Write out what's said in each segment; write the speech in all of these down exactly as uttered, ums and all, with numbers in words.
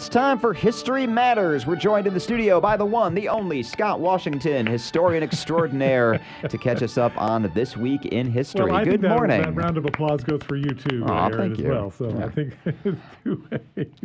It's time for History Matters. We're joined in the studio by the one, the only, Scott Washington, historian extraordinaire, to catch us up on This Week in History. Well, I Good think that, morning. That round of applause goes for you, too, oh, Aaron, thank as you. Well. So yeah. I think it's two ways.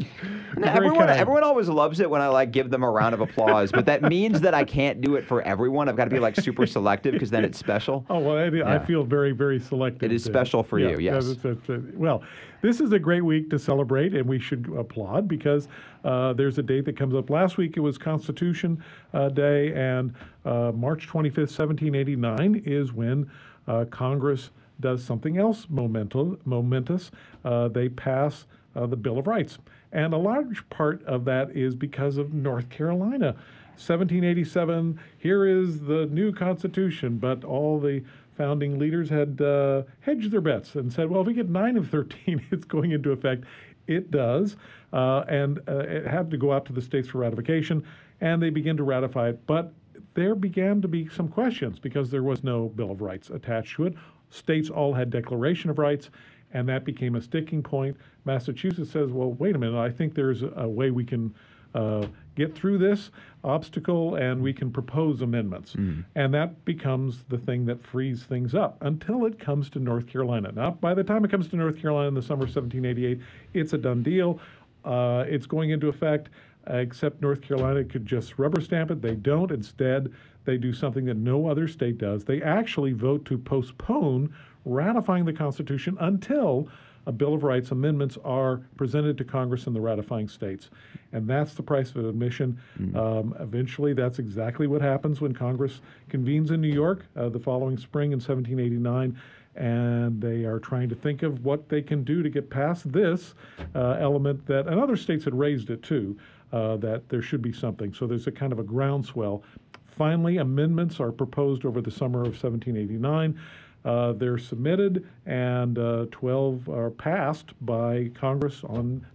No, everyone, everyone always loves it when I like give them a round of applause, but that means that I can't do it for everyone. I've got to be like super selective because then it's special. Oh, well, I, yeah. I feel very, very selective. It is too. Special for yeah, you, yes. That's, that's, that's, well, this is a great week to celebrate, and we should applaud because Uh, there's a date that comes up. Last week it was Constitution uh, Day, and uh, March twenty-fifth, seventeen eighty-nine is when uh, Congress does something else momentous. Uh, they pass uh, the Bill of Rights. And a large part of that is because of North Carolina. seventeen eighty-seven, here is the new Constitution, but all the founding leaders had uh, hedged their bets and said, well, if we get nine of thirteen, it's going into effect. It does, uh, and uh, it had to go out to the states for ratification, and they began to ratify it. But there began to be some questions because there was no Bill of Rights attached to it. States all had Declaration of Rights, and that became a sticking point. Massachusetts says, well, wait a minute, I think there's a way we can uh, get through this obstacle, and we can propose amendments. Mm. And that becomes the thing that frees things up until it comes to North Carolina. Now, by the time it comes to North Carolina in the summer of seventeen eighty-eight, it's a done deal. Uh, it's going into effect, uh, except North Carolina could just rubber stamp it. They don't. Instead, they do something that no other state does. They actually vote to postpone ratifying the Constitution until a Bill of Rights amendments are presented to Congress in the ratifying states. And that's the price of admission. Mm. Um, eventually, that's exactly what happens when Congress convenes in New York uh, the following spring in seventeen eighty-nine, and they are trying to think of what they can do to get past this uh, element that, and other states had raised it too, uh, that there should be something. So there's a kind of a groundswell. Finally, amendments are proposed over the summer of seventeen eighty-nine. Uh, they're submitted, and uh, twelve are passed by Congress on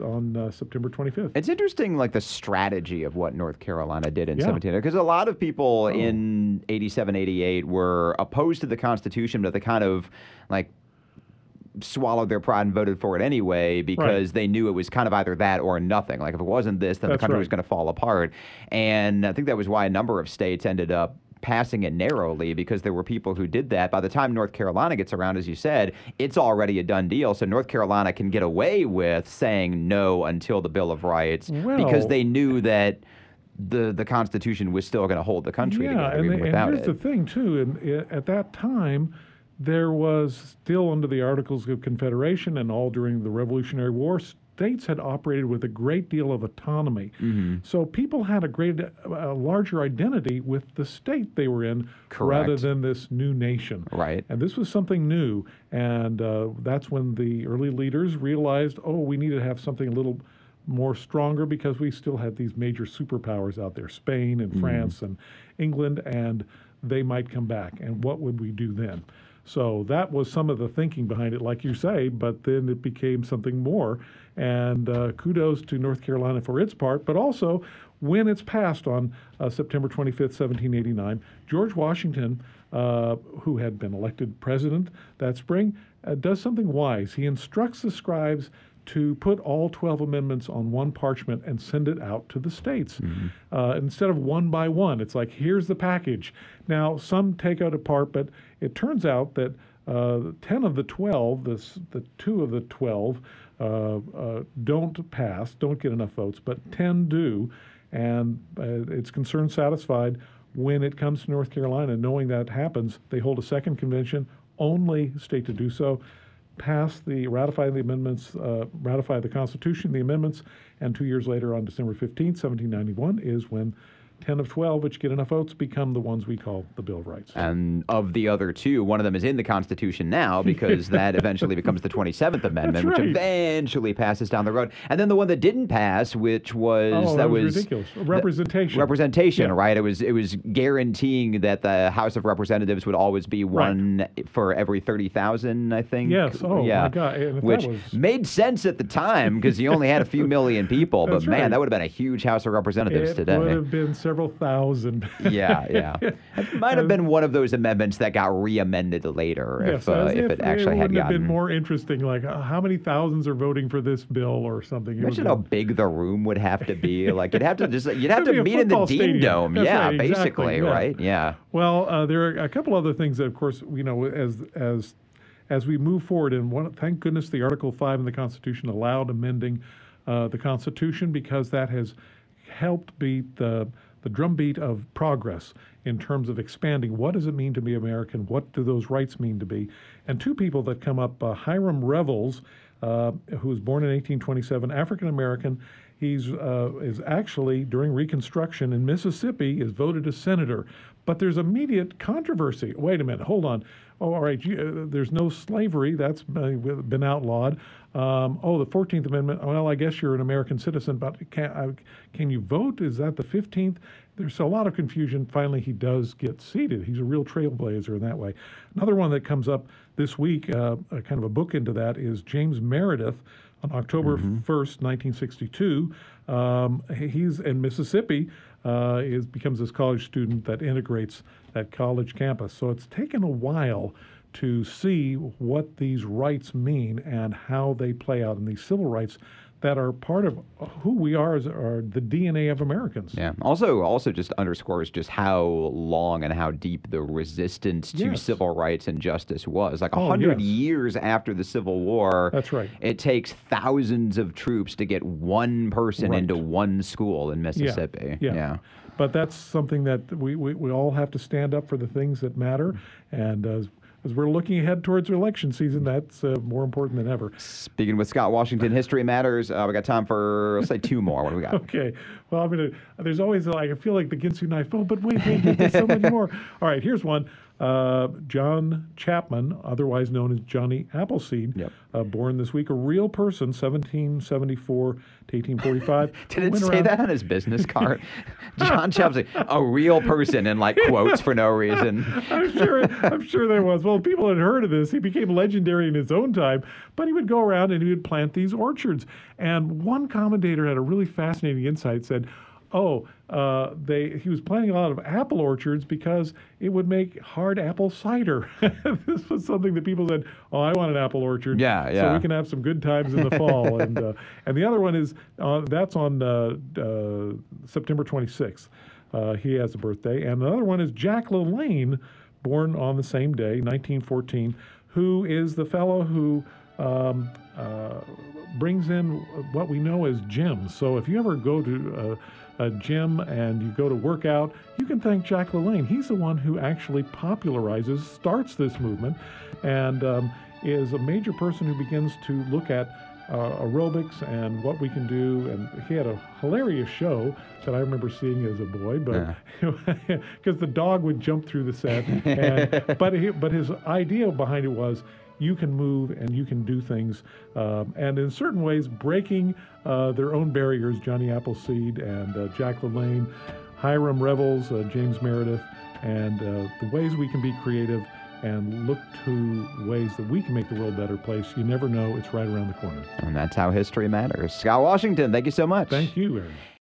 on uh, September twenty-fifth. It's interesting, like, the strategy of what North Carolina did in yeah. seventeen, because a lot of people oh. in eighty-seven, eighty-eight were opposed to the Constitution, but they kind of, like, swallowed their pride and voted for it anyway because right. they knew it was kind of either that or nothing. Like, if it wasn't this, then That's the country right. was going to fall apart. And I think that was why a number of states ended up passing it narrowly, because there were people who did that. By the time North Carolina gets around, as you said, it's already a done deal. So North Carolina can get away with saying no until the Bill of Rights well, because they knew that the the Constitution was still going to hold the country yeah, together and even they, without and here's it. The thing, too, and at that time, there was still under the Articles of Confederation and all during the Revolutionary War, states had operated with a great deal of autonomy. Mm-hmm. So people had a great, a larger identity with the state they were in Correct. Rather than this new nation. Right. And this was something new. And uh, that's when the early leaders realized, oh, we need to have something a little more stronger because we still had these major superpowers out there, Spain and mm-hmm. France and England, and they might come back. And what would we do then? So that was some of the thinking behind it, like you say, but then it became something more. And uh, kudos to North Carolina for its part, but also when it's passed on uh, September twenty-fifth, seventeen eighty-nine, George Washington, uh, who had been elected president that spring, uh, does something wise. He instructs the scribes to put all twelve amendments on one parchment and send it out to the states. Mm-hmm. Uh, instead of one by one, it's like, here's the package. Now, some take out a part, but it turns out that uh, ten of the twelve, the, the two of the twelve, uh, uh, don't pass, don't get enough votes, but ten do, and uh, it's concern satisfied. When it comes to North Carolina, knowing that happens, they hold a second convention, only state to do so, pass the, ratify the amendments, uh, ratify the Constitution, the amendments, and two years later on December fifteenth, seventeen ninety-one is when ten of twelve, which get enough votes, become the ones we call the Bill of Rights. And of the other two, one of them is in the Constitution now because that eventually becomes the twenty-seventh Amendment, right. which eventually passes down the road. And then the one that didn't pass, which was... Oh, that, that was, was ridiculous. Representation. Representation, yeah. right? It was it was guaranteeing that the House of Representatives would always be one right. for every thirty thousand, I think. Yes. Oh, yeah. my God. And which was... made sense at the time because you only had a few million people. That's but, right. man, that would have been a huge House of Representatives it today. Would have been so several thousand. Yeah, yeah. It might have been one of those amendments that got re-amended later if, yes, uh, if, if it actually it had gotten... It would have been more interesting, like uh, how many thousands are voting for this bill or something. It Imagine how been... big the room would have to be. Like you'd have to just you'd have to meet in the stadium. Dean Dome. That's yeah, right, basically, exactly, yeah. right? Yeah. Well, uh, there are a couple other things that, of course, you know, as as as we move forward, and one, thank goodness the Article Five in the Constitution allowed amending uh, the Constitution, because that has helped beat the the drumbeat of progress in terms of expanding what does it mean to be American, what do those rights mean to be. And two people that come up, uh, Hiram Revels, uh, who was born in eighteen twenty-seven, African-American. He's uh, is actually, during Reconstruction in Mississippi, is voted a senator. But there's immediate controversy. Wait a minute, hold on. Oh, all right, you, uh, there's no slavery. That's uh, been outlawed. Um, oh, the fourteenth Amendment. Well, I guess you're an American citizen, but can, uh, can you vote? Is that the fifteenth? There's a lot of confusion. Finally, he does get seated. He's a real trailblazer in that way. Another one that comes up this week, uh, kind of a book into that, is James Meredith. On October mm-hmm. first, nineteen sixty-two, um, he's in Mississippi, uh, is, becomes this college student that integrates that college campus. So it's taken a while to see what these rights mean and how they play out in these civil rights that are part of who we are, as are the D N A of Americans. Yeah. Also, also just underscores just how long and how deep the resistance to yes. civil rights and justice was. Like a hundred oh, yes. years after the Civil War. That's right. It takes thousands of troops to get one person right. into one school in Mississippi. Yeah. yeah. yeah. But that's something that we, we we all have to stand up for the things that matter, and. Uh, As we're looking ahead towards election season, that's uh, more important than ever. Speaking with Scott Washington, History Matters. Uh, we got time for, let's say, two more. What do we got? Okay. Well, I'm gonna. There's always like I feel like the Ginsu knife. Oh, but wait, wait, wait there's so many more. All right, here's one. Uh, John Chapman, otherwise known as Johnny Appleseed, yep. uh, born this week, a real person, seventeen seventy-four to eighteen forty-five. Did it say around... that on his business card? John Chapman, a real person, in like quotes for no reason. I'm sure. I'm sure there was. Well, people had heard of this. He became legendary in his own time, but he would go around and he would plant these orchards. And one commentator had a really fascinating insight. Said, "Oh." Uh, they he was planting a lot of apple orchards because it would make hard apple cider. This was something that people said, "Oh, I want an apple orchard, yeah, yeah. so we can have some good times in the fall." And uh, and the other one is uh, that's on uh, uh, September twenty-sixth. Uh, he has a birthday, and another one is Jack LaLanne, born on the same day, nineteen fourteen, who is the fellow who. Um, uh, brings in what we know as gyms. So if you ever go to uh, a gym and you go to work out, you can thank Jack LaLanne. He's the one who actually popularizes, starts this movement, and um, is a major person who begins to look at uh, aerobics and what we can do. And he had a hilarious show that I remember seeing as a boy, but because yeah. the dog would jump through the set. And, but he, but his idea behind it was, you can move and you can do things, um, and in certain ways breaking uh, their own barriers. Johnny Appleseed and uh, Jack LaLanne, Hiram Revels, uh, James Meredith, and uh, the ways we can be creative and look to ways that we can make the world a better place. You never know, it's right around the corner. And that's how history matters. Scott Washington, thank you so much. Thank you, Aaron.